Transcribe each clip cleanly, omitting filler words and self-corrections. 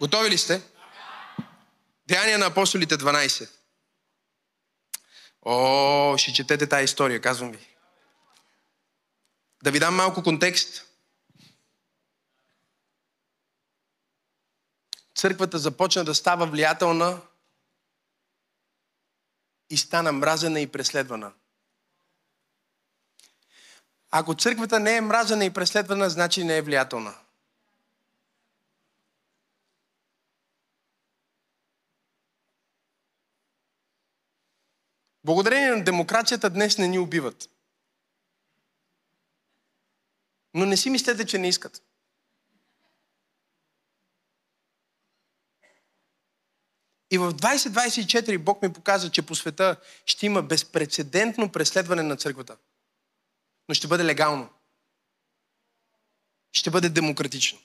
Готови ли сте? Деяния на апостолите 12. О, ще четете тази история, казвам ви. Да ви дам малко контекст. Църквата започна да става влиятелна и стана мразена и преследвана. Ако църквата не е мразена и преследвана, значи не е влиятелна. Благодарение на демокрацията днес не ни убиват. Но не си мислете, че не искат. И в 2024 Бог ми показа, че по света ще има безпрецедентно преследване на църквата. Но ще бъде легално. Ще бъде демократично.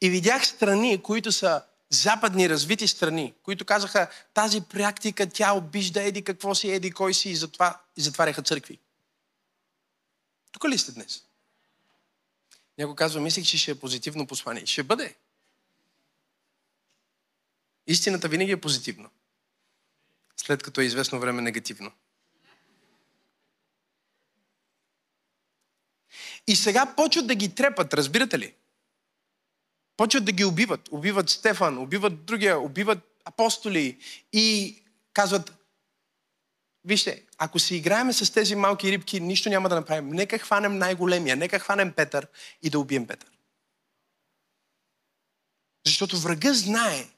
И видях страни, които са западни развити страни, които казаха, тази практика, тя обижда еди какво си, еди кой си, и затова и затваряха църкви. Тук ли сте днес? Някой казва, мислех, че ще е позитивно послание. Ще бъде. Истината винаги е позитивна. След като е известно време негативно. И сега почват да ги трепат, разбирате ли? Почват да ги убиват. Убиват Стефан, убиват другия, убиват апостоли и казват, вижте, ако се играеме с тези малки рибки, нищо няма да направим. Нека хванем най-големия, нека хванем Петър и да убием Петър. Защото врага знае,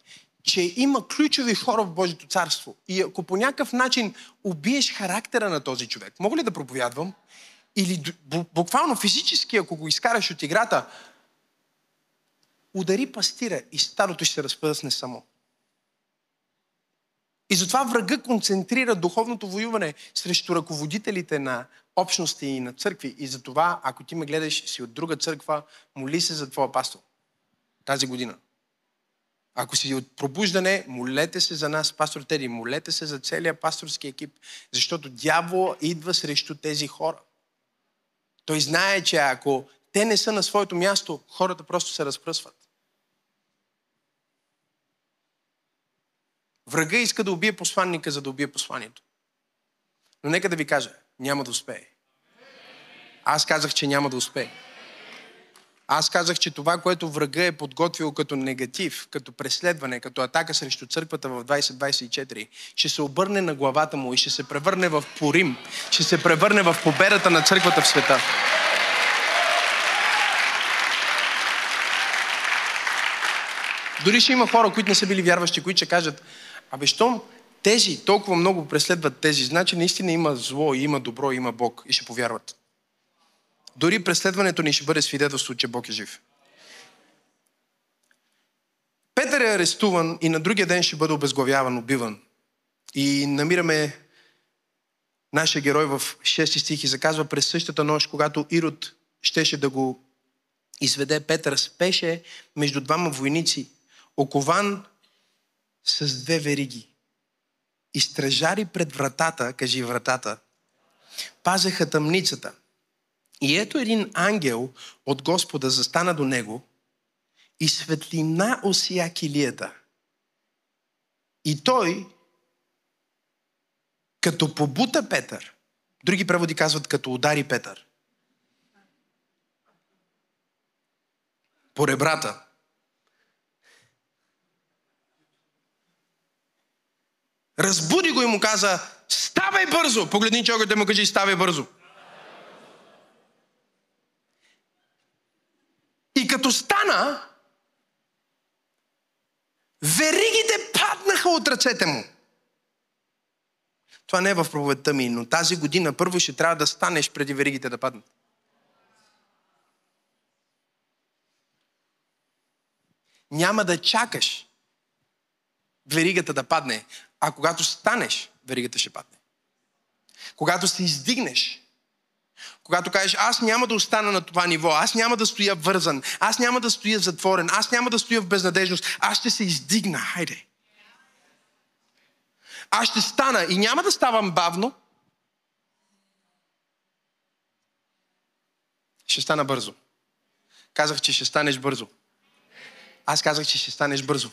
че има ключови хора в Божието царство. И ако по някакъв начин убиеш характера на този човек, мога ли да проповядвам? Или буквално физически, ако го изкараш от играта, удари пастира и старото ще се разпръсне само. И затова врага концентрира духовното воюване срещу ръководителите на общности и на църкви. И затова, ако ти ме гледаш си от друга църква, моли се за твоя пастор тази година. Ако си от пробуждане, молете се за нас, пастор Терри, молете се за целия пасторски екип, защото дявола идва срещу тези хора. Той знае, че ако те не са на своето място, хората просто се разпръсват. Врага иска да убие посланника, за да убие посланието. Но нека да ви кажа, няма да успее. Аз казах, че няма да успее. Аз казах, че това, което врага е подготвил като негатив, като преследване, като атака срещу църквата в 2024, ще се обърне на главата му и ще се превърне в Пурим, ще се превърне в победата на църквата в света. Дори ще има хора, които не са били вярващи, които ще кажат, абе, щом тези толкова много преследват тези, значи наистина има зло, има добро, има Бог и ще повярват. Дори преследването ни ще бъде свидетелство, че Бог е жив. Петър е арестуван и на другия ден ще бъде обезглавяван, убиван. И намираме нашия герой в 6 стих и заказва през същата нощ, когато Ирод щеше да го изведе, Петър спеше между двама войници, окован с две вериги. И стражари пред вратата, кажи вратата, пазеха тъмницата. И ето един ангел от Господа застана до него и светлина осия килията. И той, като побута Петър, други преводи казват като удари Петър, по ребрата, разбуди го и му каза, ставай бързо! Погледни човека да му кажи, ставай бързо! И като стана, веригите паднаха от ръцете му. Това не е в проповедта ми, но тази година първо ще трябва да станеш преди веригите да паднат. Няма да чакаш веригата да падне, а когато станеш, веригата ще падне. Когато се издигнеш, когато кажеш, аз няма да остана на това ниво, аз няма да стоя вързан, аз няма да стоя затворен, аз няма да стоя в безнадежност, аз ще се издигна, хайде. Аз ще стана и няма да ставам бавно. Ще стана бързо. Казах, че ще станеш бързо. Аз казах, че ще станеш бързо.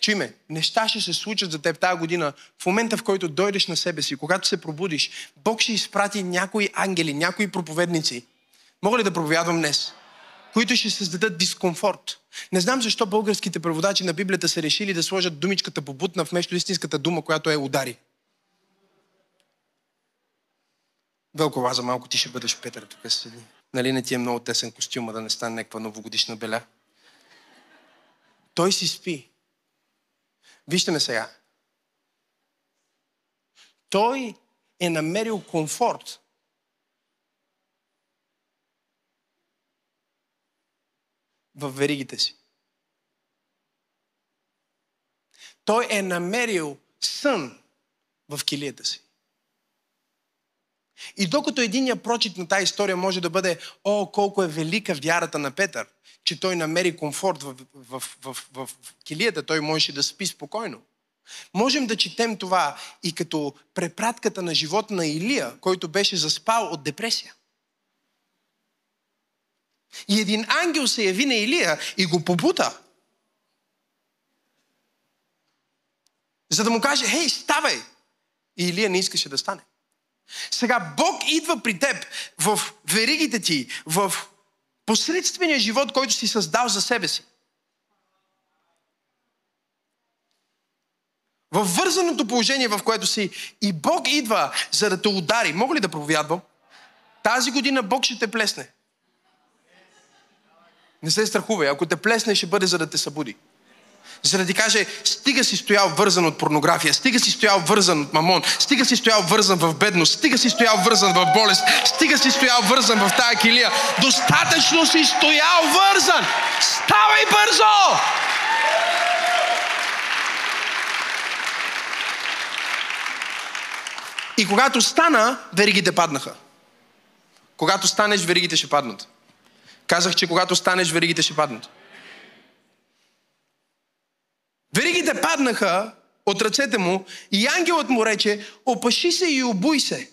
Чуй ме, неща ще се случат за теб тази година. В момента, в който дойдеш на себе си, когато се пробудиш, Бог ще изпрати някои ангели, някои проповедници. Мога ли да проповядвам днес? Които ще създадат дискомфорт. Не знам защо българските преводачи на Библията са решили да сложат думичката побутна вместо истинската дума, която е удари. Велкова, за малко ти ще бъдеш Петър, тук седи. Нали не ти е много тесен костюма, да не стане някаква новогодишна беля? Той си спи. Вижте ме сега. Той е намерил комфорт. В веригите си. Той е намерил сън в килията си. И докато единия прочит на тази история може да бъде о, колко е велика вярата на Петър, че той намери комфорт в килията, той можеше да спи спокойно. Можем да четем това и като препратката на живота на Илия, който беше заспал от депресия. И един ангел се яви на Илия и го побута. За да му каже, хей, ставай! И Илия не искаше да стане. Сега Бог идва при теб в веригите ти, в посредствения живот, който си създал за себе си. Във вързаното положение, в което си, и Бог идва, за да те удари. Мога ли да проповядвам? Тази година Бог ще те плесне. Не се страхувай, ако те плесне, ще бъде за да те събуди. За да ти каже, стига си стоял вързан от порнография, стига си стоял вързан от мамон, стига си стоял вързан в бедност, стига си стоял вързан в болест, стига си стоял вързан в тая килия. Достатъчно си стоял вързан! Ставай бързо! И когато стана, веригите паднаха. Когато станеш, веригите ще паднат. Казах, че когато станеш, веригите ще паднат. Веригите паднаха от ръцете му и ангелът му рече, опаши се и обуй се.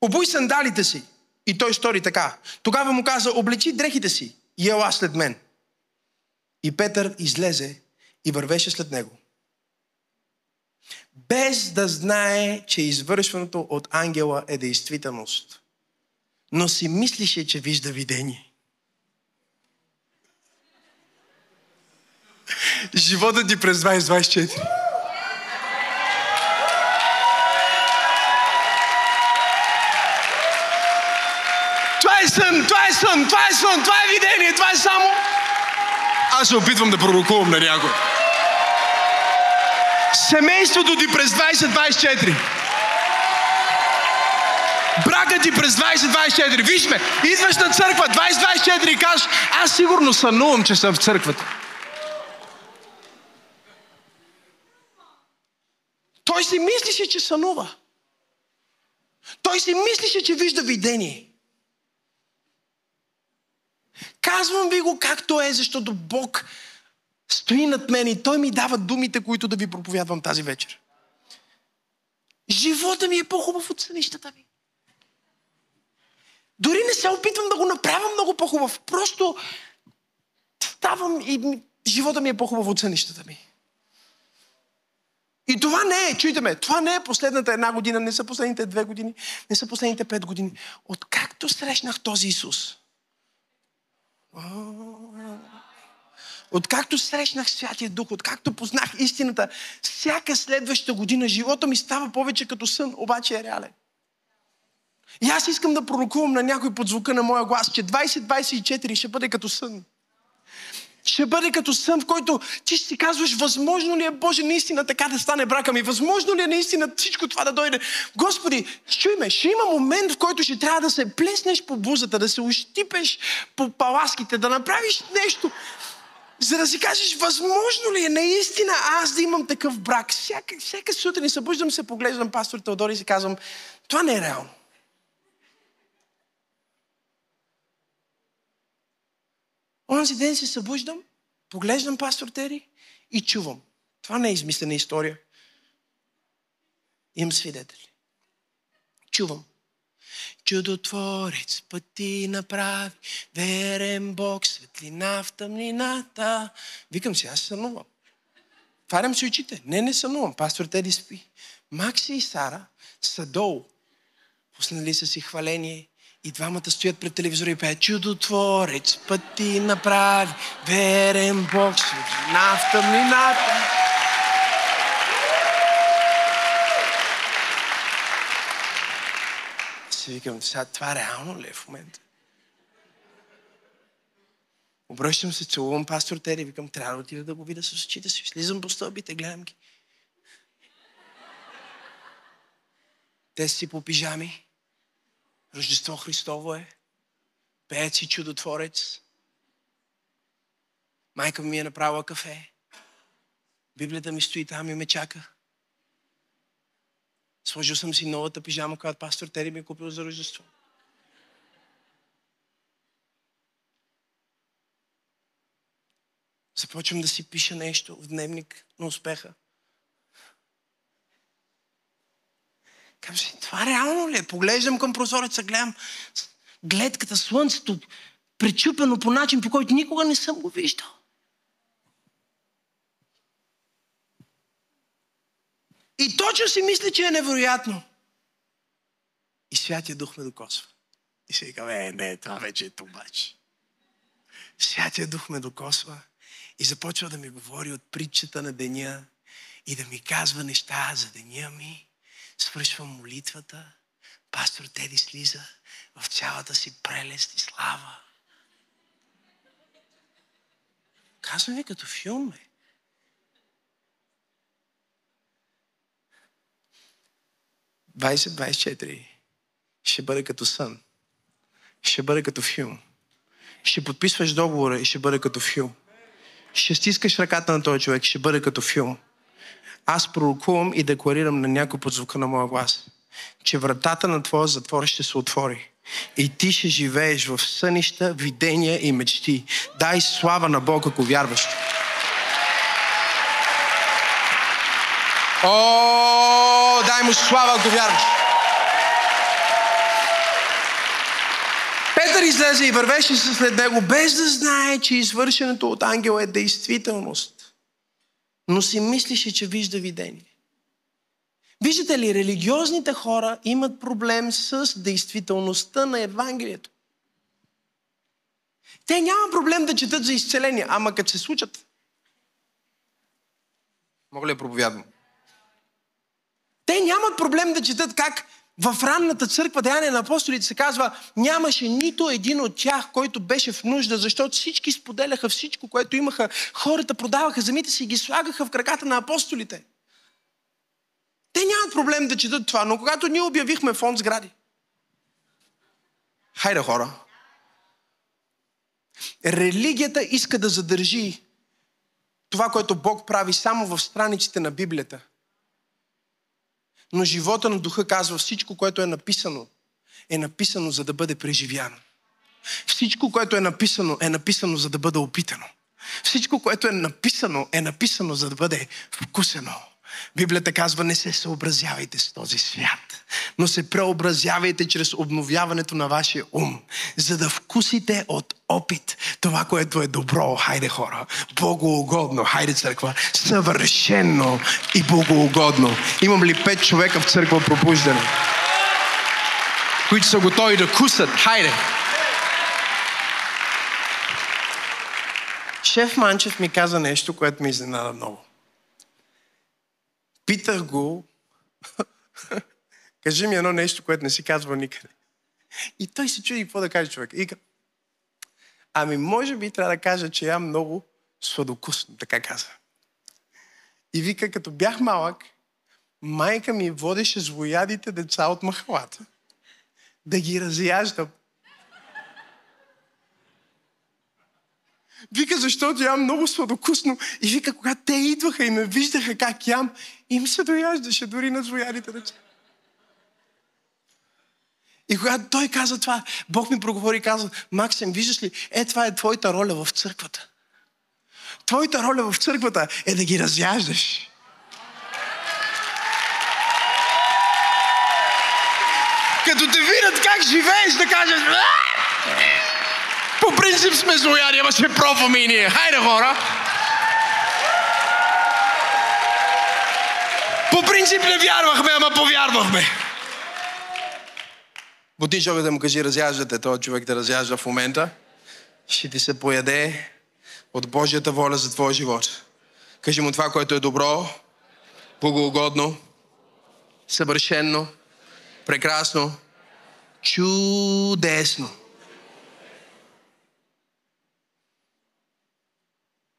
Обуй сандалите си. И той стори така. Тогава му каза, облечи дрехите си и ела след мен. И Петър излезе и вървеше след него. Без да знае, че извършването от ангела е действителност. Но си мислише, че вижда видение. Живота ти през 2024. Това е сън, това е сън, това е сън, това е видение, това е само... Аз се опитвам да провокувам на някой. Семейството ти през 2024. Бракът ти през 2024. Виж ме, идваш на църква 2024 и кажеш, аз сигурно сънувам, че съм в църквата. Той си мислише, че сънува. Той си мислише, че вижда видение. Казвам ви го както е, защото Бог стои над мен и Той ми дава думите, които да ви проповядвам тази вечер. Живота ми е по-хубав от сънищата ми. Дори не се опитвам да го направя много по-хубав. Просто ставам и живота ми е по-хубав от сънищата ми. И това не е, чуйте ме, това не е последната една година, не са последните 2 години, не са последните 5 години. Откакто срещнах този Исус, откакто срещнах Святия Дух, откакто познах истината, всяка следваща година живота ми става повече като сън, обаче е реален. И аз искам да пророкувам на някой под звука на моя глас, че 2024 ще бъде като сън. Ще бъде като сън, в който ти ще си казваш, възможно ли е, Боже, наистина така да стане брака ми? Възможно ли е наистина всичко това да дойде? Господи, чуй ме, ще има момент, в който ще трябва да се плеснеш по бузата, да се ощипеш по паласките, да направиш нещо, за да си кажеш, възможно ли е наистина аз да имам такъв брак? Всяка сутрин събуждам се, поглеждам пастор Теодора и си казвам, това не е реално. Онзи ден се събуждам, поглеждам пастор Терри и чувам. Това не е измислена история. Имам свидетели. Чувам, Чудотворец, път ти направи, верен Бог, светлина в тъмнината. Викам си, аз сънувам. Варям си очите. Не сънувам. Пастор Терри спи. Макси и Сара са долу. Пуснали са си хваление. И двамата стоят пред телевизора и пеят: Чудотворец, път ти направи, верен Бог, светлина в тъмнината. Си викам, сега това реално ли е в момента? Обръщам се, целувам пастор Терри, викам, трябва да отида да го видя с очите си. Слизам по стълбите, гледам ги. Те си по пижами. Рождество Христово е. Пеят си Чудотворец. Майка ми е направила кафе. Библията ми стои там и ме чака. Сложил съм си новата пижама, която пастор Терри ми е купил за Рождество. Започвам да си пиша нещо в дневник на успеха. Казвам си, това реално ли е? Поглеждам към прозореца, гледам гледката, слънцето, пречупено по начин, по който никога не съм го виждал. И точно си мисля, че е невероятно. И Святия Дух ме докосва. И си викам, не, това вече е тубач. Святия Дух ме докосва и започва да ми говори от притчата на деня и да ми казва неща за деня ми. Свършвам молитвата. Пастор Теди слиза в цялата си прелест и слава. Казвам ви, като филм е. – 20-24 ще бъде като сън. Ще бъде като филм. Ще подписваш договора и ще бъде като филм. Ще стискаш ръката на този човек и ще бъде като филм. Аз пророкувам и декларирам на някой под звука на моя глас, че вратата на твоя затвор ще се отвори. И ти ще живееш в сънища, видения и мечти. Дай слава на Бог, ако вярваш. О, дай му слава, ако вярваш. Петър излезе и вървеше се след него, без да знае, че извършеното от ангела е действителност. Но си мислеше, че вижда видение. Виждате ли, религиозните хора имат проблем с действителността на Евангелието. Те няма проблем да четат за изцеление, ама като се случат. Мога ли я проповядвам? Те нямат проблем да четат как в ранната църква Деяния на апостолите се казва, нямаше нито един от тях, който беше в нужда, защото всички споделяха всичко, което имаха. Хората продаваха земите си и ги слагаха в краката на апостолите. Те нямат проблем да четат това, но когато ние обявихме фонд сгради. Хайде, хора! Религията иска да задържи това, което Бог прави само в страниците на Библията. Но живота на духа казва, всичко, което е написано за да бъде преживяно. Всичко, което е написано за да бъде опитано. Всичко, което е написано за да бъде вкусено. Библията казва, не се съобразявайте с този свят, но се преобразявайте чрез обновяването на вашия ум, за да вкусите от опит това, което е добро, хайде хора, богоугодно, хайде църква, съвършено и богоугодно. Имам ли 5 човека в църква пробуждане, които са готови да кусат, хайде. Шеф Манчет ми каза нещо, което ми изненада много. Питах го, кажи ми едно нещо, което не си казвал никъде. И той се чуди какво да каже човек. И ка... Ами може би трябва да кажа, че ям много сладокусно, така каза. И вика, като бях малък, майка ми водеше злоядите деца от махалата да ги разяждам. Вика, защото ям много сладокусно. И вика, когато те идваха и ме виждаха как ям, им се дояждаше дори на злоядите деца. И когато той каза това, Бог ми проговори и каза, Максим, виждаш ли, това е твоята роля в църквата. Твоята роля в църквата е да ги разяждаш. Като те видят как живееш, да кажеш... По принцип сме злояни, ама се профаме и ние. Хайде, хора! По принцип не вярвахме, ама повярвахме. Бутиш да му кажи, разяждате, този човек те разяжда в момента. Ще ти се пояде от Божията воля за твоя живот. Кажи му това, което е добро, богоугодно, съвършено, прекрасно, чудесно.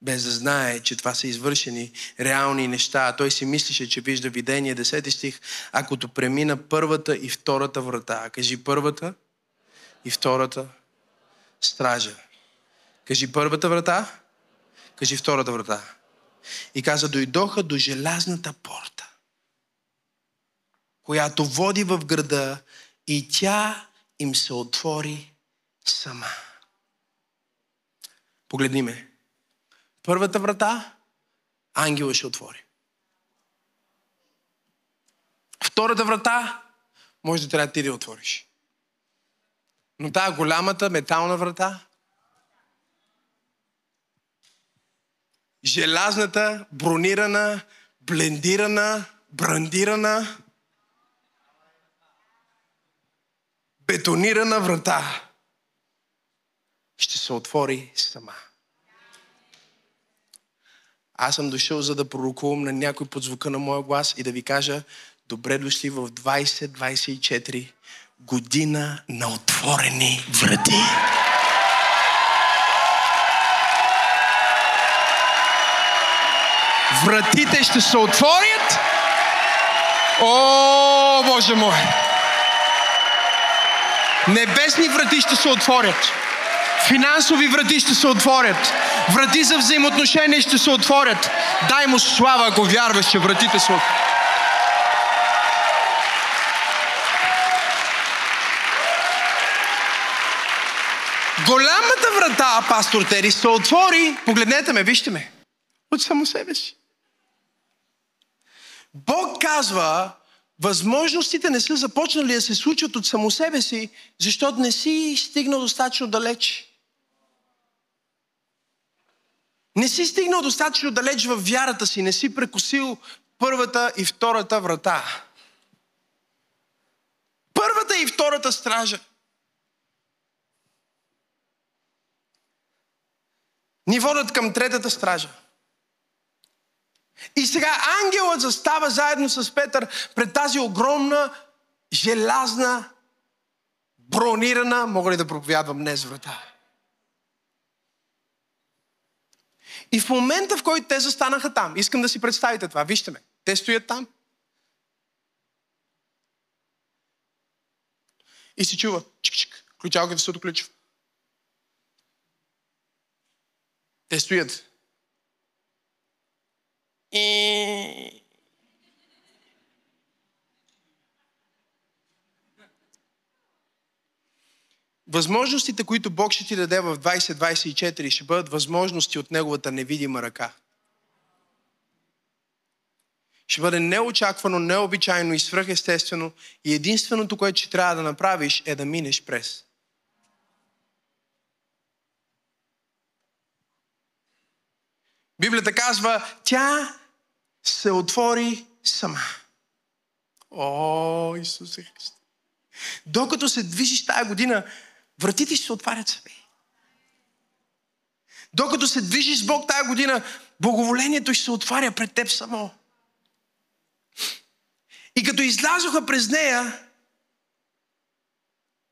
Без да знае, че това са извършени реални неща. Той си мислеше, че вижда видение. 10 стих. Акото премина първата и втората врата. Кажи първата и втората стража. Кажи първата врата, кажи втората врата. И каза, дойдоха до желязната порта, която води в града, и тя им се отвори сама. Погледни ме. Първата врата, ангела ще отвори. Втората врата, може да трябва ти да я отвориш. Но тая голямата метална врата, желязната, бронирана, блендирана, брандирана, бетонирана врата, ще се отвори сама. Аз съм дошъл, за да пророкувам на някой под звука на моя глас и да ви кажа, добре дошли в 2024 година на отворени врати. Вратите ще се отворят. О, Боже мой! Небесни врати ще се отворят. Финансови врати ще се отворят. Врати за взаимоотношения ще се отворят. Дай му слава, ако вярваш, че вратите се отворят. Голямата врата, пастор Терри, се отвори. Погледнете ме, вижте ме. От само себе си. Бог казва, възможностите не са започнали да се случват от само себе си, защото не си стигнал достатъчно далеч. Не си стигнал достатъчно далеч във вярата си, не си прекусил първата и втората врата. Първата и втората стража. Ни водят към третата стража. И сега ангелът застава заедно с Петър пред тази огромна, желязна, бронирана, мога ли да проповядвам днес, врата. И в момента, в който те застанаха там, искам да си представите това, вижте ме, те стоят там и се чува, чик-чик, ключалката се отключва. Те стоят. Възможностите, които Бог ще ти даде в 2024, ще бъдат възможности от Неговата невидима ръка. Ще бъде неочаквано, необичайно и свръхестествено, и единственото, което ще трябва да направиш, е да минеш през. Библията казва, тя се отвори сама. О, Исус Христос! Докато се движиш тая година, вратите ще се отварят сами. Докато се движиш с Бог тая година, благоволението ще се отваря пред теб само. И като излязоха през нея,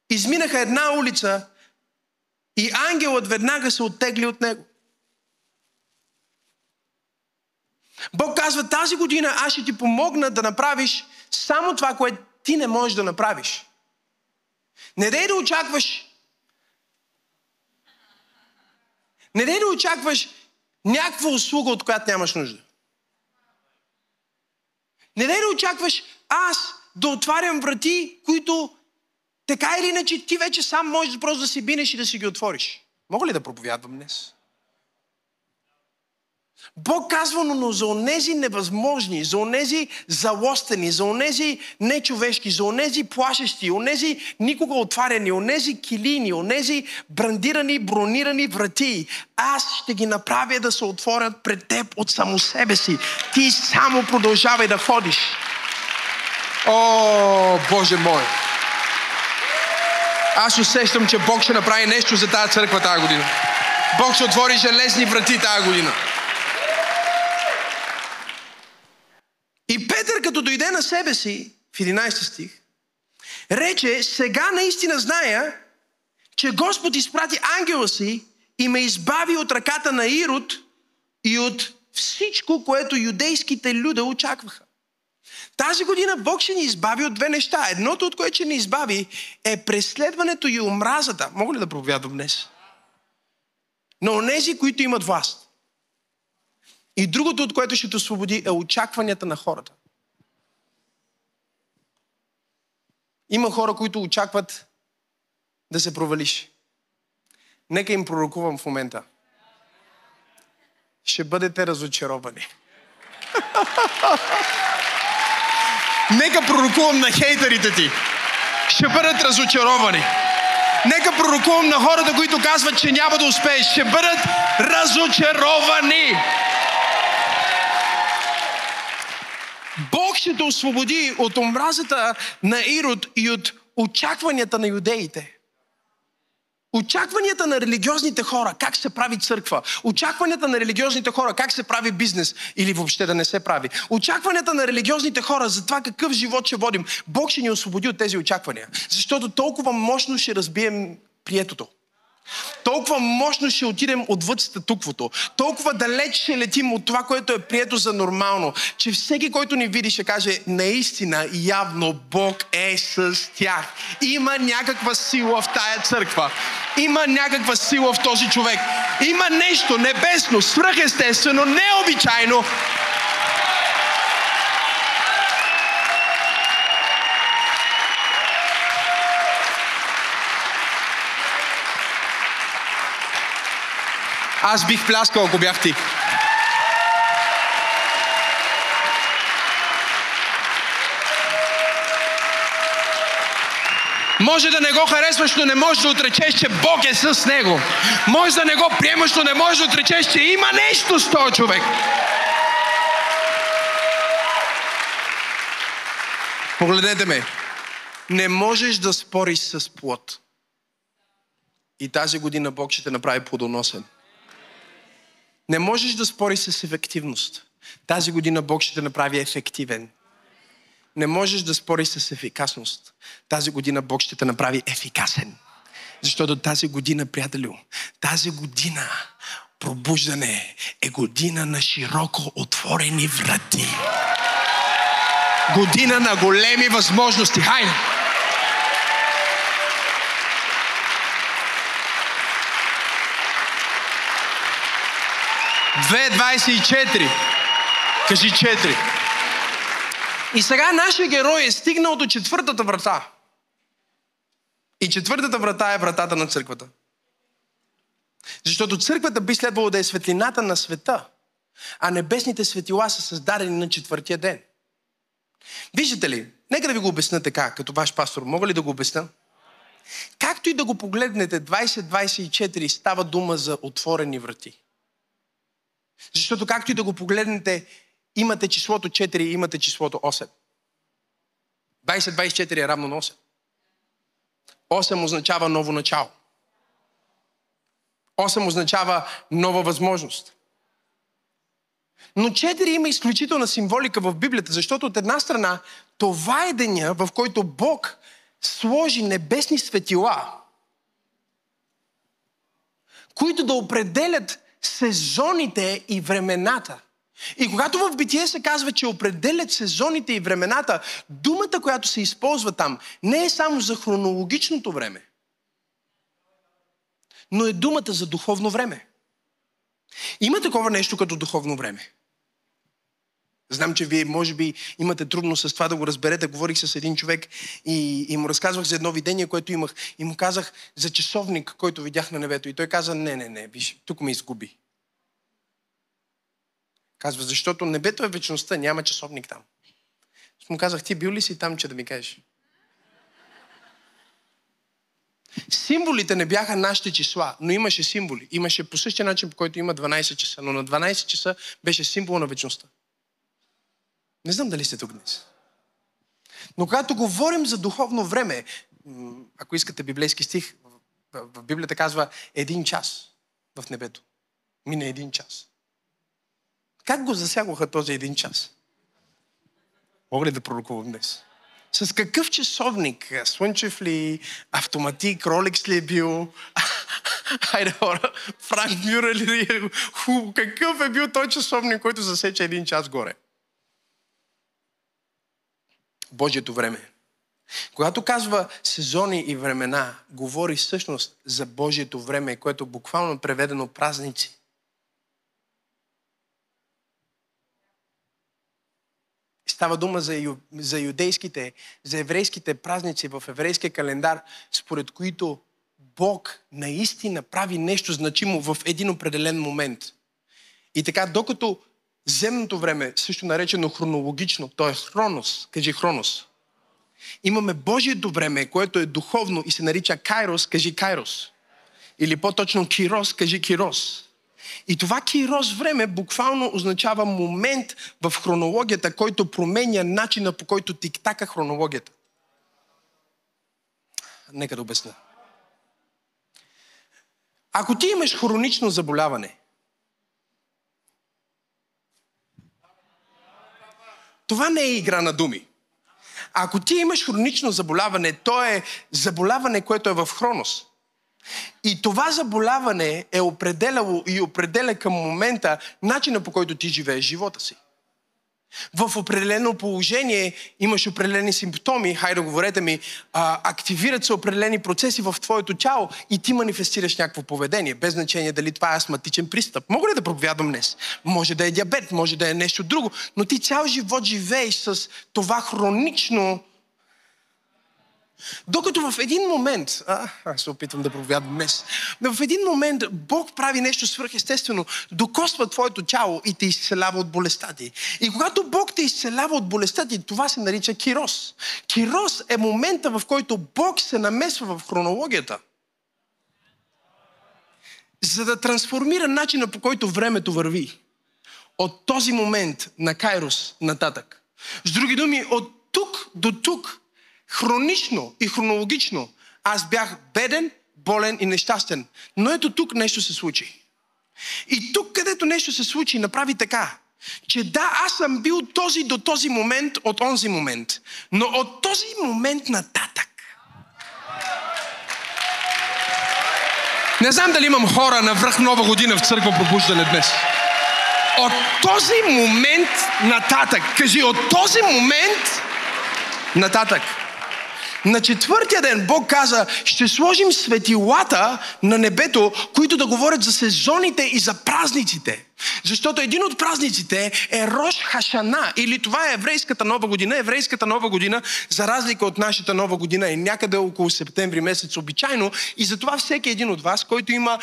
изминаха една улица и ангелът веднага се оттегли от него. Бог казва, тази година аз ще ти помогна да направиш само това, което ти не можеш да направиш. Не дей да очакваш. Не дей да очакваш някаква услуга, от която нямаш нужда. Не дей да очакваш аз да отварям врати, които така или иначе ти вече сам можеш просто да си бинеш и да си ги отвориш. Мога ли да проповядвам днес? Бог казва, но за онези невъзможни, за онези залостени, за онези нечовешки, за онези плашещи, онези никога отваряни, онези килини, онези брандирани, бронирани врати. Аз ще ги направя да се отворят пред теб от само себе си. Ти само продължавай да ходиш. О, Боже мой! Аз усещам, че Бог ще направи нещо за тази църква тази година. Бог ще отвори железни врати тази година. И Петър, като дойде на себе си, в 11 стих, рече, сега наистина зная, че Господ изпрати ангела си и ме избави от ръката на Ирод и от всичко, което юдейските люда очакваха. Тази година Бог ще ни избави от две неща. Едното, от което ще ни избави, е преследването и омразата. Мога ли да проповядвам днес? На онези, които имат власт. И другото, от което ще те освободи, е очакванията на хората. Има хора, които очакват да се провалиш. Нека им пророкувам в момента. Ще бъдете разочаровани. Нека пророкувам на хейтерите ти. Ще бъдат разочаровани. Нека пророкувам на хората, които казват, че няма да успееш. Ще бъдат разочаровани. Бог ще те освободи от омразата на Ирод и от очакванията на юдеите. Очакванията на религиозните хора, как се прави църква. Очакванията на религиозните хора, как се прави бизнес или въобще да не се прави. Очакванията на религиозните хора за това какъв живот ще водим. Бог ще ни освободи от тези очаквания. Защото толкова мощно ще разбием приетото. Толкова мощно ще отидем отвъд статуквото. Толкова далеч ще летим от това, което е прието за нормално, че всеки, който ни види, ще каже, наистина, явно Бог е с тях. Има някаква сила в тая църква. Има някаква сила в този човек. Има нещо небесно, свръхестествено, необичайно. Аз бих пляскал, ако бях ти. Може да не го харесваш, но не можеш да отречеш, че Бог е с него. Може да не го приемаш, но не можеш да отречеш, че има нещо с този човек. Погледнете ме. Не можеш да спориш с плод. И тази година Бог ще те направи плодоносен. Не можеш да спориш с ефективност. Тази година Бог ще те направи ефективен. Не можеш да спориш с ефикасност. Тази година Бог ще те направи ефикасен. Защото тази година, приятелю, тази година пробуждане е година на широко отворени врати. Година на големи възможности. Хайде! Две 24. Кажи 4. И сега нашия герой е стигнал до четвъртата врата. И четвъртата врата е вратата на църквата. Защото църквата би следвало да е светлината на света, а небесните светила са създадени на четвъртия ден. Виждате ли, нека да ви го обясна така, като ваш пастор. Мога ли да го обясна? Както и да го погледнете, 20-24 става дума за отворени врати. Защото както и да го погледнете, имате числото 4 и имате числото 8. 20-24 е равно на 8. 8 означава ново начало. 8 означава нова възможност. Но 4 има изключителна символика в Библията, защото от една страна това е деня, в който Бог сложи небесни светила, които да определят сезоните и времената. И когато в Битие се казва, че определят сезоните и времената, думата, която се използва там, не е само за хронологичното време, но е думата за духовно време. Има такова нещо като духовно време. Знам, че вие може би имате трудно с това да го разберете. Говорих с един човек и му разказвах за едно видение, което имах. И му казах за часовник, който видях на небето. И той каза, не, тук ме изгуби. Казва, защото небето е вечността, няма часовник там. Му казах, ти бил ли си там, че да ми кажеш? Символите не бяха нашите числа, но имаше символи. Имаше по същия начин, по който има 12 часа, но на 12 часа беше символ на вечността. Не знам дали сте тук днес. Но когато говорим за духовно време, ако искате библейски стих, в Библията казва 1 час в небето. Мина 1 час. Как го засягаха този 1 час? Мога ли да пророкувам днес? С какъв часовник? Слънчев ли? Автоматик? Ролекс ли е бил? Хайде хора, Франк Мюрер ли е? Какъв е бил той часовник, който засече 1 час горе? Божието време. Когато казва сезони и времена, говори всъщност за Божието време, което буквално преведено празници. Става дума за юдейските, за еврейските празници в еврейския календар, според които Бог наистина прави нещо значимо в един определен момент. И така, докато земното време, също наречено хронологично, то е хронос, кажи хронос, имаме Божието време, което е духовно и се нарича кайрос, кажи кайрос. Или по-точно кирос, кажи кирос. И това кирос време буквално означава момент в хронологията, който променя начина, по който тиктака хронологията. Нека да обясня. Ако ти имаш хронично заболяване, това не е игра на думи. Ако ти имаш хронично заболяване, то е заболяване, което е в хронос. И това заболяване е определяло и определя към момента начина, по който ти живееш живота си. В определено положение имаш определени симптоми, хайде говорете ми, активират се определени процеси в твоето тяло и ти манифестираш някакво поведение, без значение дали това е астматичен пристъп. Мога ли да проповядвам днес? Може да е диабет, може да е нещо друго, но ти цял живот живееш с това хронично. Докато в един момент, аз се опитвам да проповядвам днес, в един момент Бог прави нещо свръхестествено, докосва твоето тяло и те изцелява от болестта ти. И когато Бог те изцелява от болестта ти, това се нарича кирос. Кирос е момента, в който Бог се намесва в хронологията, за да трансформира начина, по който времето върви. От този момент на кайрос нататък. С други думи, от тук до тук, хронично и хронологично аз бях беден, болен и нещастен. Но ето тук нещо се случи. И тук, където нещо се случи, направи така, че да, аз съм бил този до този момент, от онзи момент. Но от този момент нататък. Не знам дали имам хора на връх Нова година в Църква Пробуждане днес. От този момент нататък. Кажи, от този момент нататък. На четвъртия ден Бог каза, ще сложим светилата на небето, които да говорят за сезоните и за празниците. Защото един от празниците е Рош Хашана, или това е еврейската нова година. Еврейската нова година, за разлика от нашата нова година, е някъде около септември месец обичайно. И затова всеки един от вас, който има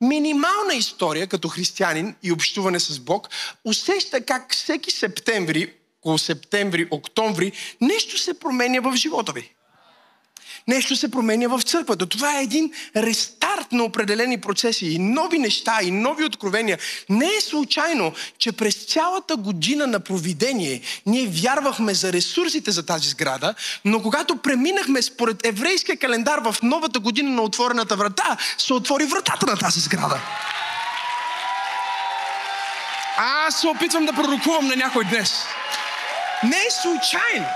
минимална история като християнин и общуване с Бог, усеща как всеки септември, около септември, октомври, нещо се променя в живота ви. Нещо се променя в църквата. Това е един рестарт на определени процеси и нови неща, и нови откровения. Не е случайно, че през цялата година на провидение ние вярвахме за ресурсите за тази сграда, но когато преминахме според еврейския календар в новата година на отворената врата, се отвори вратата на тази сграда. Аз се опитвам да пророкувам на някой днес. Не е случайно,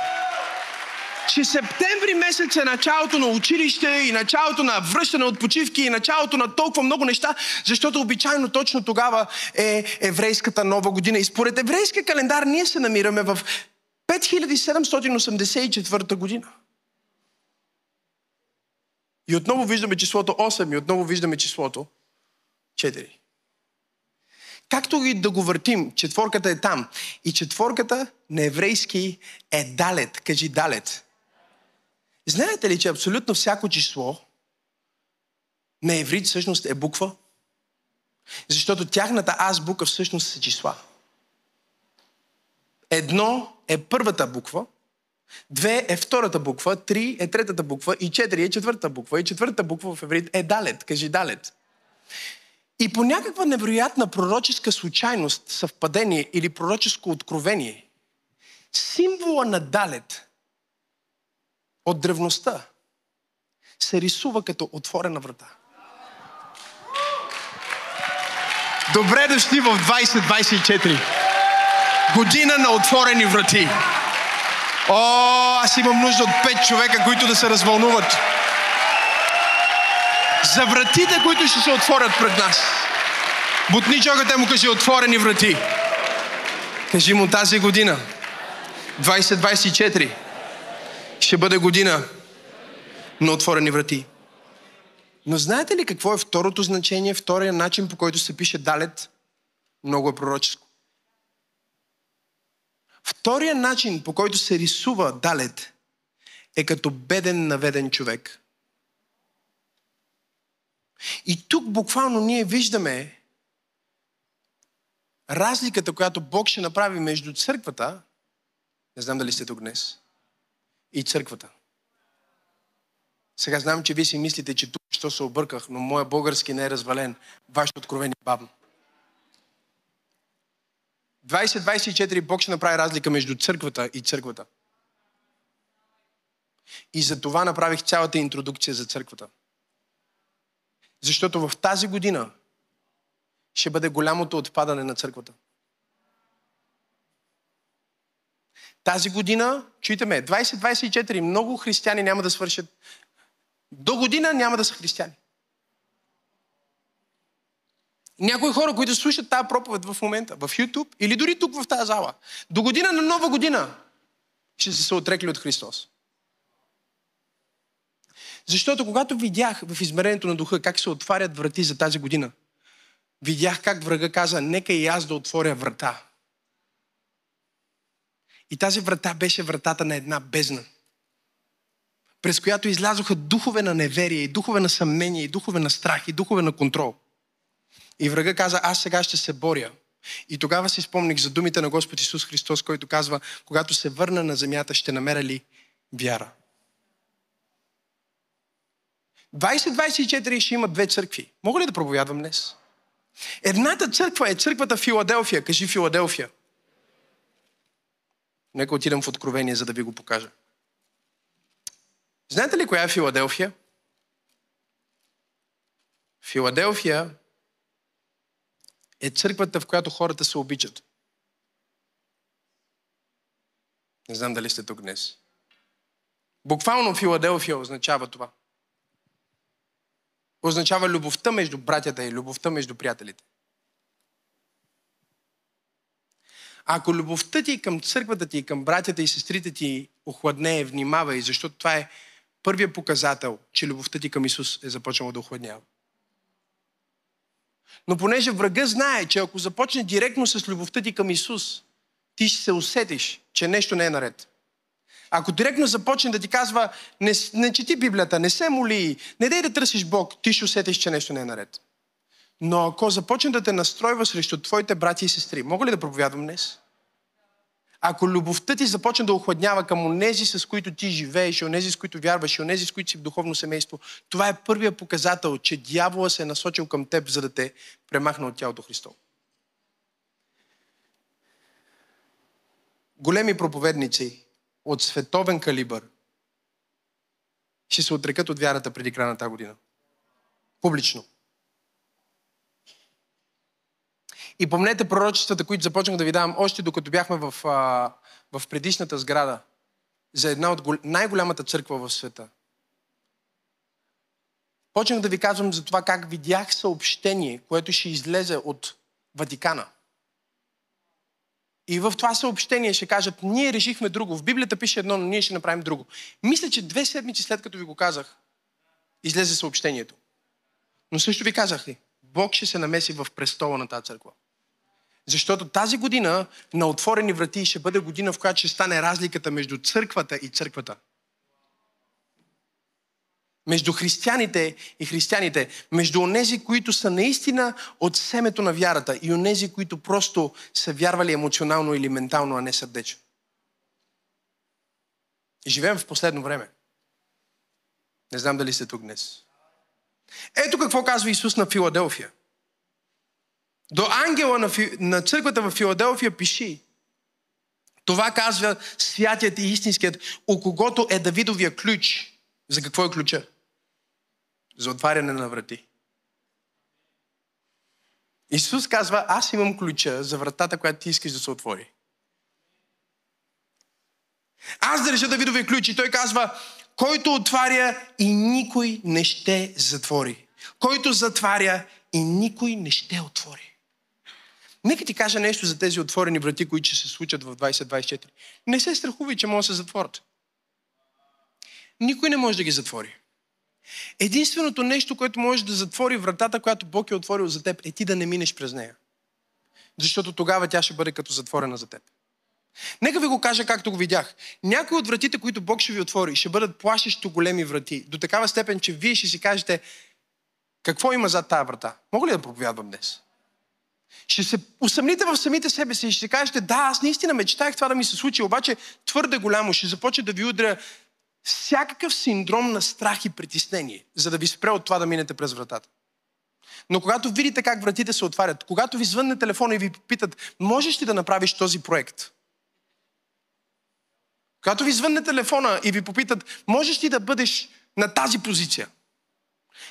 че септември месец е началото на училище и началото на връщане от почивки и началото на толкова много неща, защото обичайно точно тогава е еврейската нова година. И според еврейския календар ние се намираме в 5784 година. И отново виждаме числото 8 и отново виждаме числото 4. Както и да го въртим, четворката е там. И четворката на еврейски е далет. Кажи далет. Знаете ли, че абсолютно всяко число на еврит всъщност е буква? Защото тяхната азбука всъщност са числа. Едно е първата буква, две е втората буква, три е третата буква и четири е четвъртата буква. И четвъртата буква в еврит е далет. Кажи далет. И по някаква невероятна пророческа случайност, съвпадение или пророческо откровение, символа на далет от древността се рисува като отворена врата. Добре дошли в 2024. Година на отворени врати. О, аз имам нужда от 5 човека, които да се развълнуват. За вратите, които ще се отворят пред нас. Бутни човекът, му кажи отворени врати. Кажи му тази година, 2024, ще бъде година на отворени врати. Но знаете ли какво е второто значение, втория начин, по който се пише далет? Много е пророческо. Втория начин, по който се рисува далет, е като беден, наведен човек. И тук буквално ние виждаме разликата, която Бог ще направи между църквата, не знам дали сте тук днес, и църквата. Сега знам, че вие си мислите, че тук що се обърках, но моя български не е развален. Вашето откровение е бавно. 2024 Бог ще направи разлика между църквата и църквата. И за това направих цялата интродукция за църквата. Защото в тази година ще бъде голямото отпадане на църквата. Тази година, чуйте ме, 2024, много християни няма да свършат. До година няма да са християни. Някои хора, които слушат тази проповед в момента, в YouTube или дори тук в тази зала, до година на нова година ще се отрекли от Христос. Защото когато видях в измерението на духа как се отварят врати за тази година, видях как врага каза, нека и аз да отворя врата. И тази врата беше вратата на една бездна, през която излязоха духове на неверие, и духове на съмнение, и духове на страх, и духове на контрол. И врага каза, аз сега ще се боря. И тогава си спомних за думите на Господ Исус Христос, който казва, когато се върна на земята, ще намеря ли вяра? 2024 ще има две църкви. Мога ли да проповядвам днес? Едната църква е църквата Филаделфия. Кажи Филаделфия. Нека отидам в Откровение, за да ви го покажа. Знаете ли коя е Филаделфия? Филаделфия е църквата, в която хората се обичат. Не знам дали сте тук днес. Буквално Филаделфия означава това. Означава любовта между братята и любовта между приятелите. Ако любовта ти към църквата ти, към братята и сестрите ти охладнее, внимавай, защото това е първият показател, че любовта ти към Исус е започнала да охладнява. Но понеже врага знае, че ако започне директно с любовта ти към Исус, ти ще се усетиш, че нещо не е наред. Ако директно започне да ти казва, не чети Библията, не се моли, не дай да търсиш Бог, ти ще усетиш, че нещо не е наред. Но ако започне да те настройва срещу твоите брати и сестри, мога ли да проповядвам днес? Ако любовта ти започне да охладнява към онези, с които ти живееш, онези, с които вярваш, онези, с които си в духовно семейство, това е първият показател, че дявола се е насочил към теб, за да те премахне от тялото Христово. Големи проповедници от световен калибър ще се отрекат от вярата преди края на тази година. Публично. И помнете пророчествата, които започнах да ви давам още докато бяхме в предишната сграда за една от най-голямата църква в света. Почнах да ви казвам за това как видях съобщение, което ще излезе от Ватикана. И в това съобщение ще кажат, ние решихме друго. В Библията пише едно, но ние ще направим друго. Мисля, че 2 седмици след като ви го казах, излезе съобщението. Но също ви казах ли, Бог ще се намеси в престола на тази църква. Защото тази година на отворени врати ще бъде година, в която ще стане разликата между църквата и църквата. между християните и християните, между онези, които са наистина от семето на вярата и онези, които просто са вярвали емоционално или ментално, а не сърдечно. И живеем в последно време. Не знам дали сте тук днес. Ето какво казва Исус на Филаделфия. До ангела на църквата в Филаделфия пиши. Това казва святият и истинският, у когото е Давидовия ключ. За какво е ключа? За отваряне на врати. Исус казва, аз имам ключа за вратата, която ти искаш да се отвори. Аз държа Давидовия ключ и той казва, който отваря и никой не ще затвори. Който затваря и никой не ще отвори. Нека ти кажа нещо за тези отворени врати, които ще се случат в 2024. Не се страхувай, че може да се затворят. Никой не може да ги затвори. Единственото нещо, което може да затвори вратата, която Бог е отворил за теб, е ти да не минеш през нея. Защото тогава тя ще бъде като затворена за теб. Нека ви го кажа както го видях. Някои от вратите, които Бог ще ви отвори, ще бъдат плашещо големи врати. До такава степен, че вие ще си кажете, какво има зад тая врата? Мога ли да проповядвам днес? Ще се усъмните в самите себе си и ще си кажете, да, аз наистина мечтаях това да ми се случи, обаче твърде голямо ще започне да ви удря всякакъв синдром на страх и притеснение, за да ви спре от това да минете през вратата. Но когато видите как вратите се отварят, когато ви звънне телефона и ви питат, можеш ли да направиш този проект? Когато ви звънне телефона и ви попитат, можеш ли да бъдеш на тази позиция?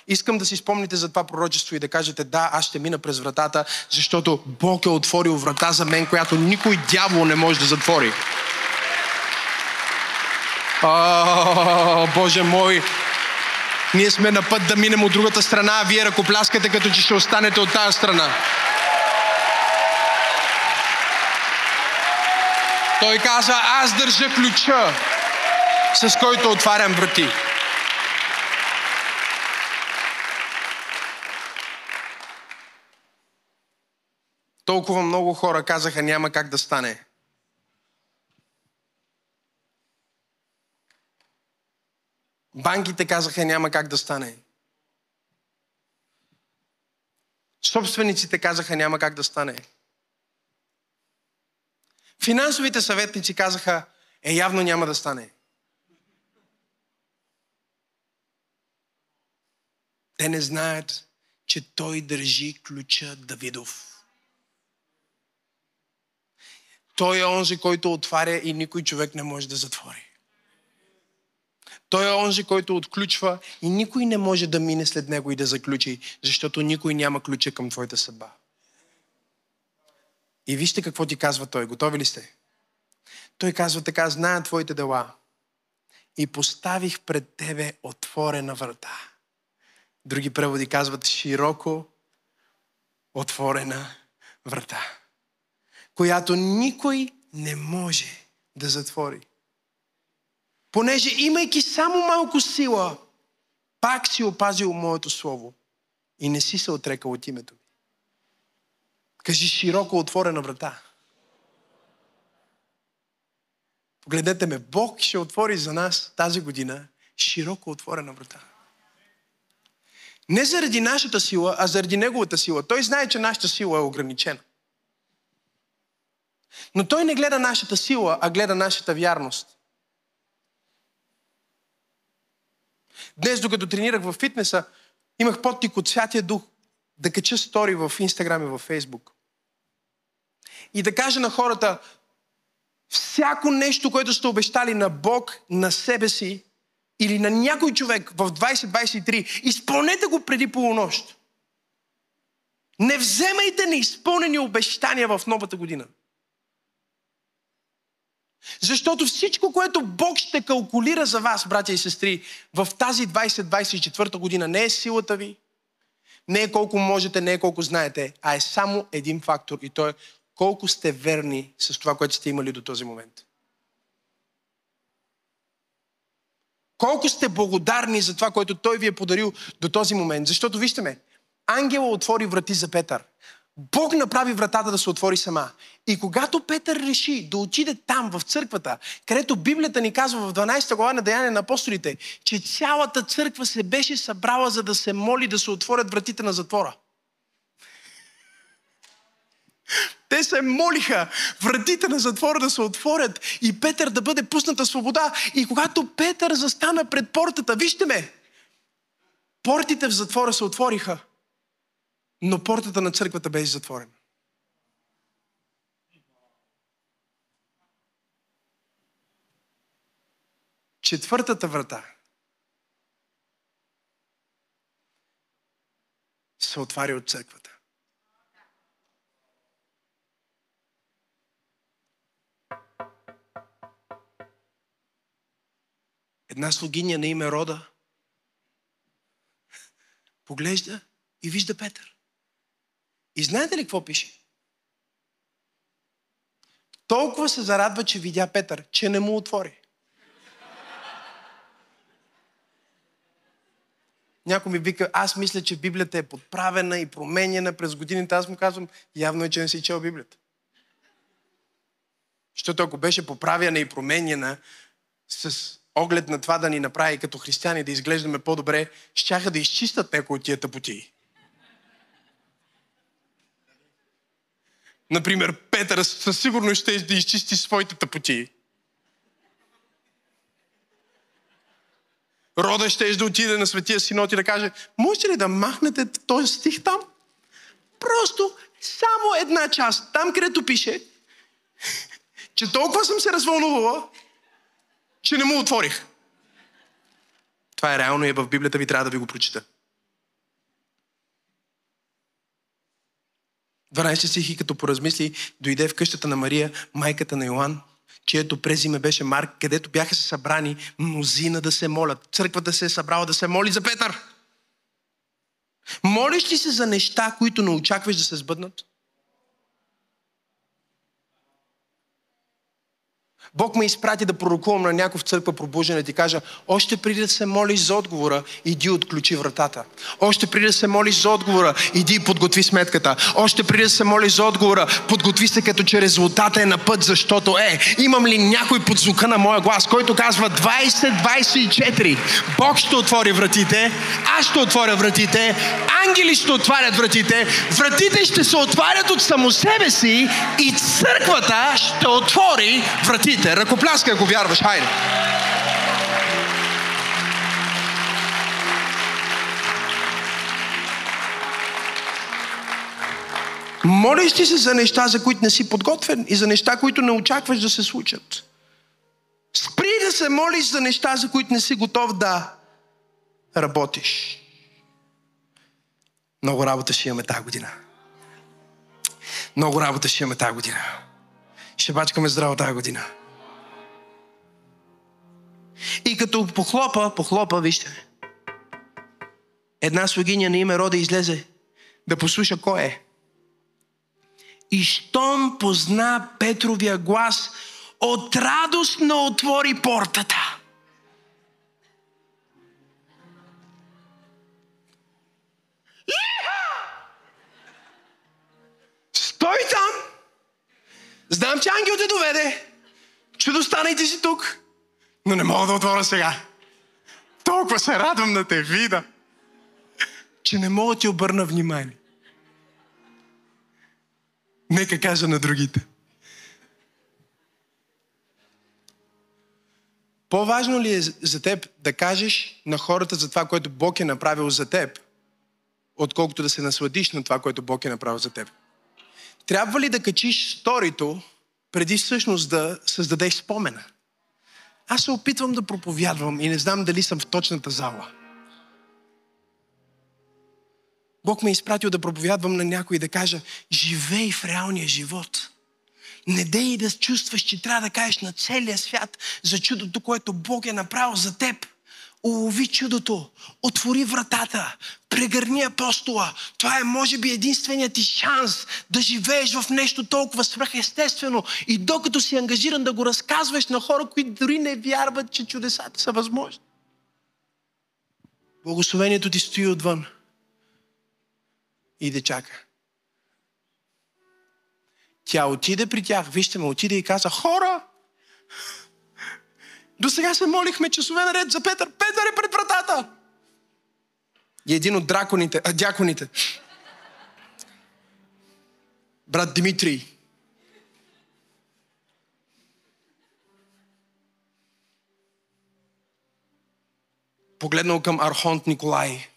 Искам да си спомните за това пророчество и да кажете, да, аз ще мина през вратата, защото Бог е отворил врата за мен, която никой дявол не може да затвори. О, Боже мой! Ние сме на път да минем от другата страна, а вие ръкопляскате, като че ще останете от тази страна. Той казва, аз държа ключа, с който отварям врати. Толкова много хора казаха, няма как да стане. Банките казаха, няма как да стане. Собствениците казаха, няма как да стане. Финансовите съветници казаха, явно няма да стане. Те не знаят, че той държи ключа Давидов. Той е онзи, който отваря и никой човек не може да затвори. Той е онзи, който отключва и никой не може да мине след него и да заключи, защото никой няма ключа към твоята съдба. И вижте какво ти казва той. Готови ли сте? Той казва така, зная твоите дела и поставих пред тебе отворена врата. Други преводи казват широко отворена врата, която никой не може да затвори. Понеже имайки само малко сила, пак си опазил моето слово и не си се отрекал от името ми. Кажи широко отворена врата. Погледнете ме, Бог ще отвори за нас тази година широко отворена врата. Не заради нашата сила, а заради Неговата сила. Той знае, че нашата сила е ограничена. Но Той не гледа нашата сила, а гледа нашата вярност. Днес, докато тренирах във фитнеса, имах подтик от Святия Дух да кача стори в Инстаграм и в Фейсбук. И да кажа на хората, всяко нещо, което сте обещали на Бог, на себе си или на някой човек в 2023, изпълнете го преди полунощ. Не вземайте неизпълнени обещания в новата година. Защото всичко, което Бог ще калкулира за вас, братя и сестри, в тази 2024 година не е силата ви, не е колко можете, не е колко знаете, а е само един фактор и то е колко сте верни с това, което сте имали до този момент. Колко сте благодарни за това, което Той ви е подарил до този момент. Защото вижте ме, ангелът отвори врати за Петър. Бог направи вратата да се отвори сама. И когато Петър реши да отиде там, в църквата, където Библията ни казва в 12 глава на Деяния на Апостолите, че цялата църква се беше събрала, за да се моли да се отворят вратите на затвора. Те се молиха вратите на затвора да се отворят и Петър да бъде пусната свобода. И когато Петър застана пред портата, вижте ме, портите в затвора се отвориха, но портата на църквата беше затворена. Четвъртата врата се отваря от църквата. Една слугиня на име Рода поглежда и вижда Петър. И знаете ли какво пише? Толкова се зарадва, че видя Петър, че не му отвори. Някой ми вика, аз мисля, че Библията е подправена и променена през годините. Аз му казвам, явно е, че не си чел Библията. Защото ако беше поправена и променена с оглед на това да ни направи като християни да изглеждаме по-добре, щяха да изчистят някои от тия тъпотии. Например, Петър със сигурност ще да изчисти своите тъпотии. Рода ще да отиде на Светия Синод и да каже, можете ли да махнете този стих там? Просто само една част, там където пише, че толкова съм се развълнувала, че не му отворих. Това е реално и в Библията ви трябва да ви го прочита. 12 стихи, като поразмисли, дойде в къщата на Мария, майката на Йоан, чието презиме беше Марк, където бяха се събрани мнозина да се молят. Църквата се е събрала да се моли за Петър. Молиш ли се за неща, които не очакваш да се сбъднат? Бог ме изпрати да пророкувам на някой в Църква Пробуждане и ти кажа, още преди да се молиш за отговора, иди отключи вратата. Още преди да се молиш за отговора, иди и подготви сметката. Още преди да се молиш за отговора, подготви се като че резултата е на път, защото имам ли някой под звука на моя глас, който казва 20-24, Бог ще отвори вратите, аз ще отворя вратите, ангели ще отварят вратите, вратите ще се отварят от само себе си и църквата ще отвори вратите. Ръкопляска, ако вярваш, хайде. Молиш ти се за неща, за които не си подготвен и за неща, които не очакваш да се случат. Спри да се молиш за неща, за които не си готов да работиш. Много работа ще имаме тази година. Много работа ще имаме тази година. Ще бачкаме здраво тази година. И като похлопа, вижте. Една слугиня на име Рода излезе да послуша кой е. И щом позна Петровия глас, от радост не отвори портата. Стой там! Знам, че ангел те доведе. Чудо стана и ти си тук. Но не мога да отворя сега. Толкова се радвам да те видя, че не мога да ти обърна внимание. Нека кажа на другите. По-важно ли е за теб да кажеш на хората за това, което Бог е направил за теб, отколкото да се насладиш на това, което Бог е направил за теб? Трябва ли да качиш сторито, преди всъщност да създадеш спомена? Аз се опитвам да проповядвам и не знам дали съм в точната зала. Бог ме е изпратил да проповядвам на някой и да кажа, живей в реалния живот. Не дей да чувстваш, че трябва да кажеш на целия свят за чудото, което Бог е направил за теб. Улови чудото, отвори вратата, прегърни апостола. Това е, може би, единственият ти шанс да живееш в нещо толкова свръхестествено и докато си ангажиран да го разказваш на хора, които дори не вярват, че чудесата са възможни. Благословението ти стои отвън и да чака. Тя отиде при тях, вижте ме, отиде и каза: хора, до сега се молихме часове наред за Петър. Петър е пред вратата. И един от дяконите, брат Димитрий, погледнал към Архонт Николай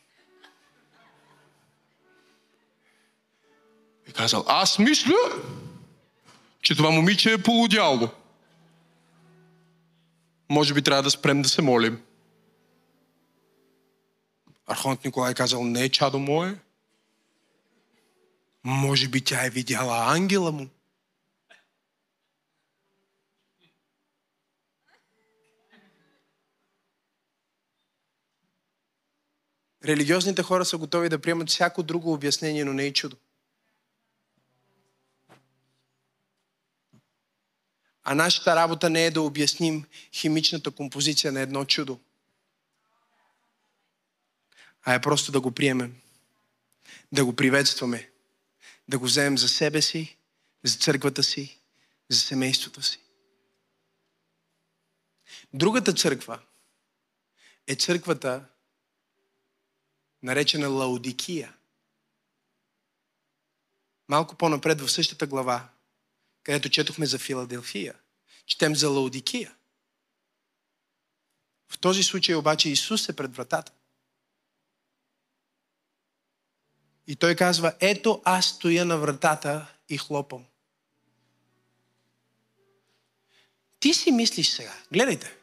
и казал: аз мисля, че това момиче е полудяло. Може би трябва да спрем да се молим. Архонт Николай казал: не, чадо мое. Може би тя е видяла ангела му. Религиозните хора са готови да приемат всяко друго обяснение, но не е чудо. А нашата работа не е да обясним химичната композиция на едно чудо, а е просто да го приемем, да го приветстваме, да го вземем за себе си, за църквата си, за семейството си. Другата църква е църквата, наречена Лаодикия. Малко по-напред в същата глава, където четохме за Филаделфия, четем за Лаодикия. В този случай обаче Исус е пред вратата. И той казва: ето аз стоя на вратата и хлопам. Ти си мислиш сега, гледайте.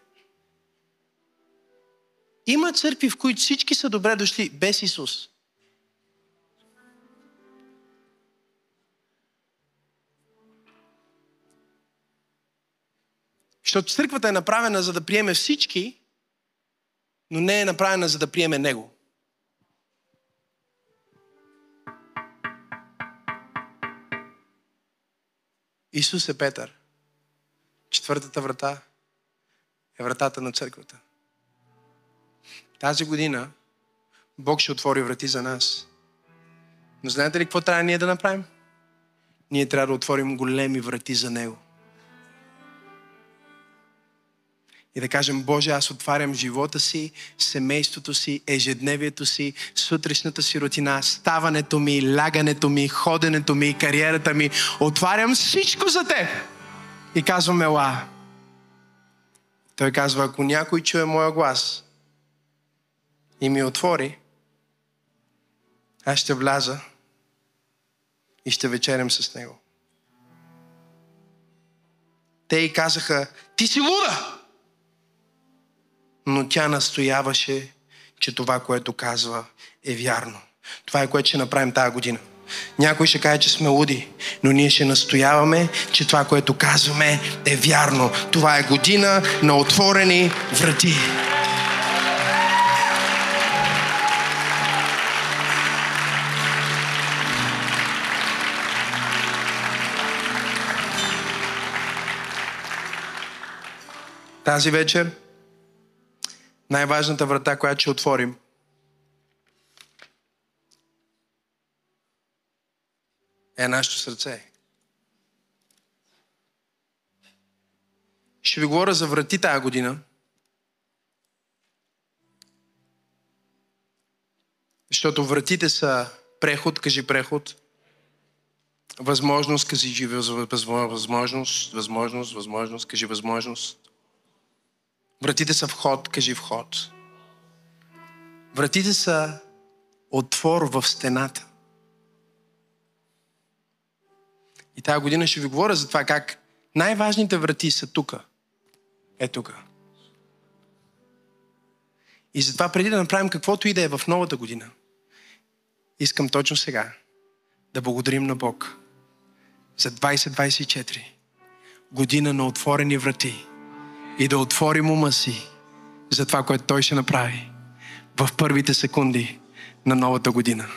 Има църкви, в които всички са добре дошли без Исус. Защото църквата е направена за да приеме всички, но не е направена за да приеме Него. Исус е Петър. Четвъртата врата е вратата на църквата. Тази година Бог ще отвори врати за нас. Но знаете ли какво трябва ние да направим? Ние трябва да отворим големи врати за Него. И да кажем: Боже, аз отварям живота си, семейството си, ежедневието си, сутрешната си рутина, ставането ми, лягането ми, ходенето ми, кариерата ми. Отварям всичко за Теб. И казвам: ела. Той казва: ако някой чуе моя глас и ми отвори, аз ще вляза и ще вечерям с него. Те й казаха: ти си луда! Но тя настояваше, че това, което казва, е вярно. Това е, което ще направим тази година. Някой ще каже, че сме луди, но ние ще настояваме, че това, което казваме, е вярно. Това е година на отворени врати. Тази вечер най-важната врата, която ще отворим, е нашето сърце. Ще ви говоря за врати тази година, защото вратите са преход, кажи преход, възможност, кажи възможност, кажи възможност. Вратите са вход, кажи вход. Вратите са отвор в стената. И тази година ще ви говоря за това, как най-важните врати са тука. Е тука. И затова преди да направим каквото и да е в новата година, искам точно сега да благодарим на Бог за 2024 година на отворени врати. И да отворим ума си за това, което Той ще направи в първите секунди на новата година.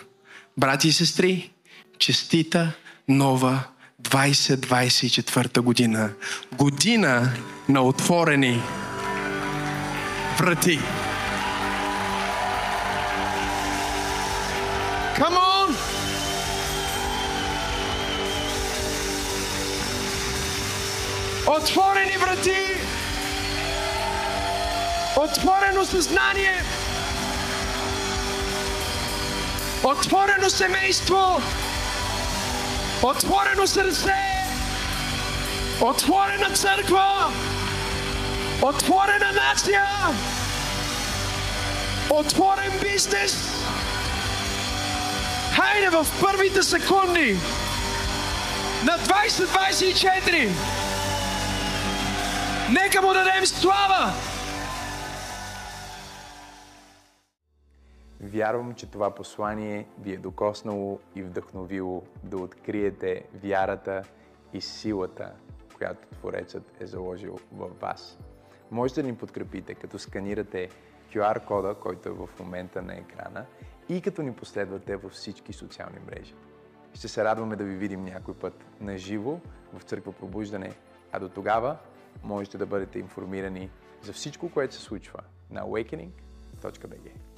Брати и сестри, честита нова 2024 година. Година на отворени врати. Come on! Отворени врати, отворено съзнание, отворено семейство, отворено сърце, отворена църква, отворена нация, отворен бизнес. Хайде в първите секунди на 2024. Нека му дадем слава! Вярвам, че това послание ви е докоснало и вдъхновило да откриете вярата и силата, която Творецът е заложил във вас. Може да ни подкрепите, като сканирате QR-кода, който е в момента на екрана, и като ни последвате във всички социални мрежи. Ще се радваме да ви видим някой път на живо в Църква Пробуждане, а до тогава можете да бъдете информирани за всичко, което се случва на awakening.bg.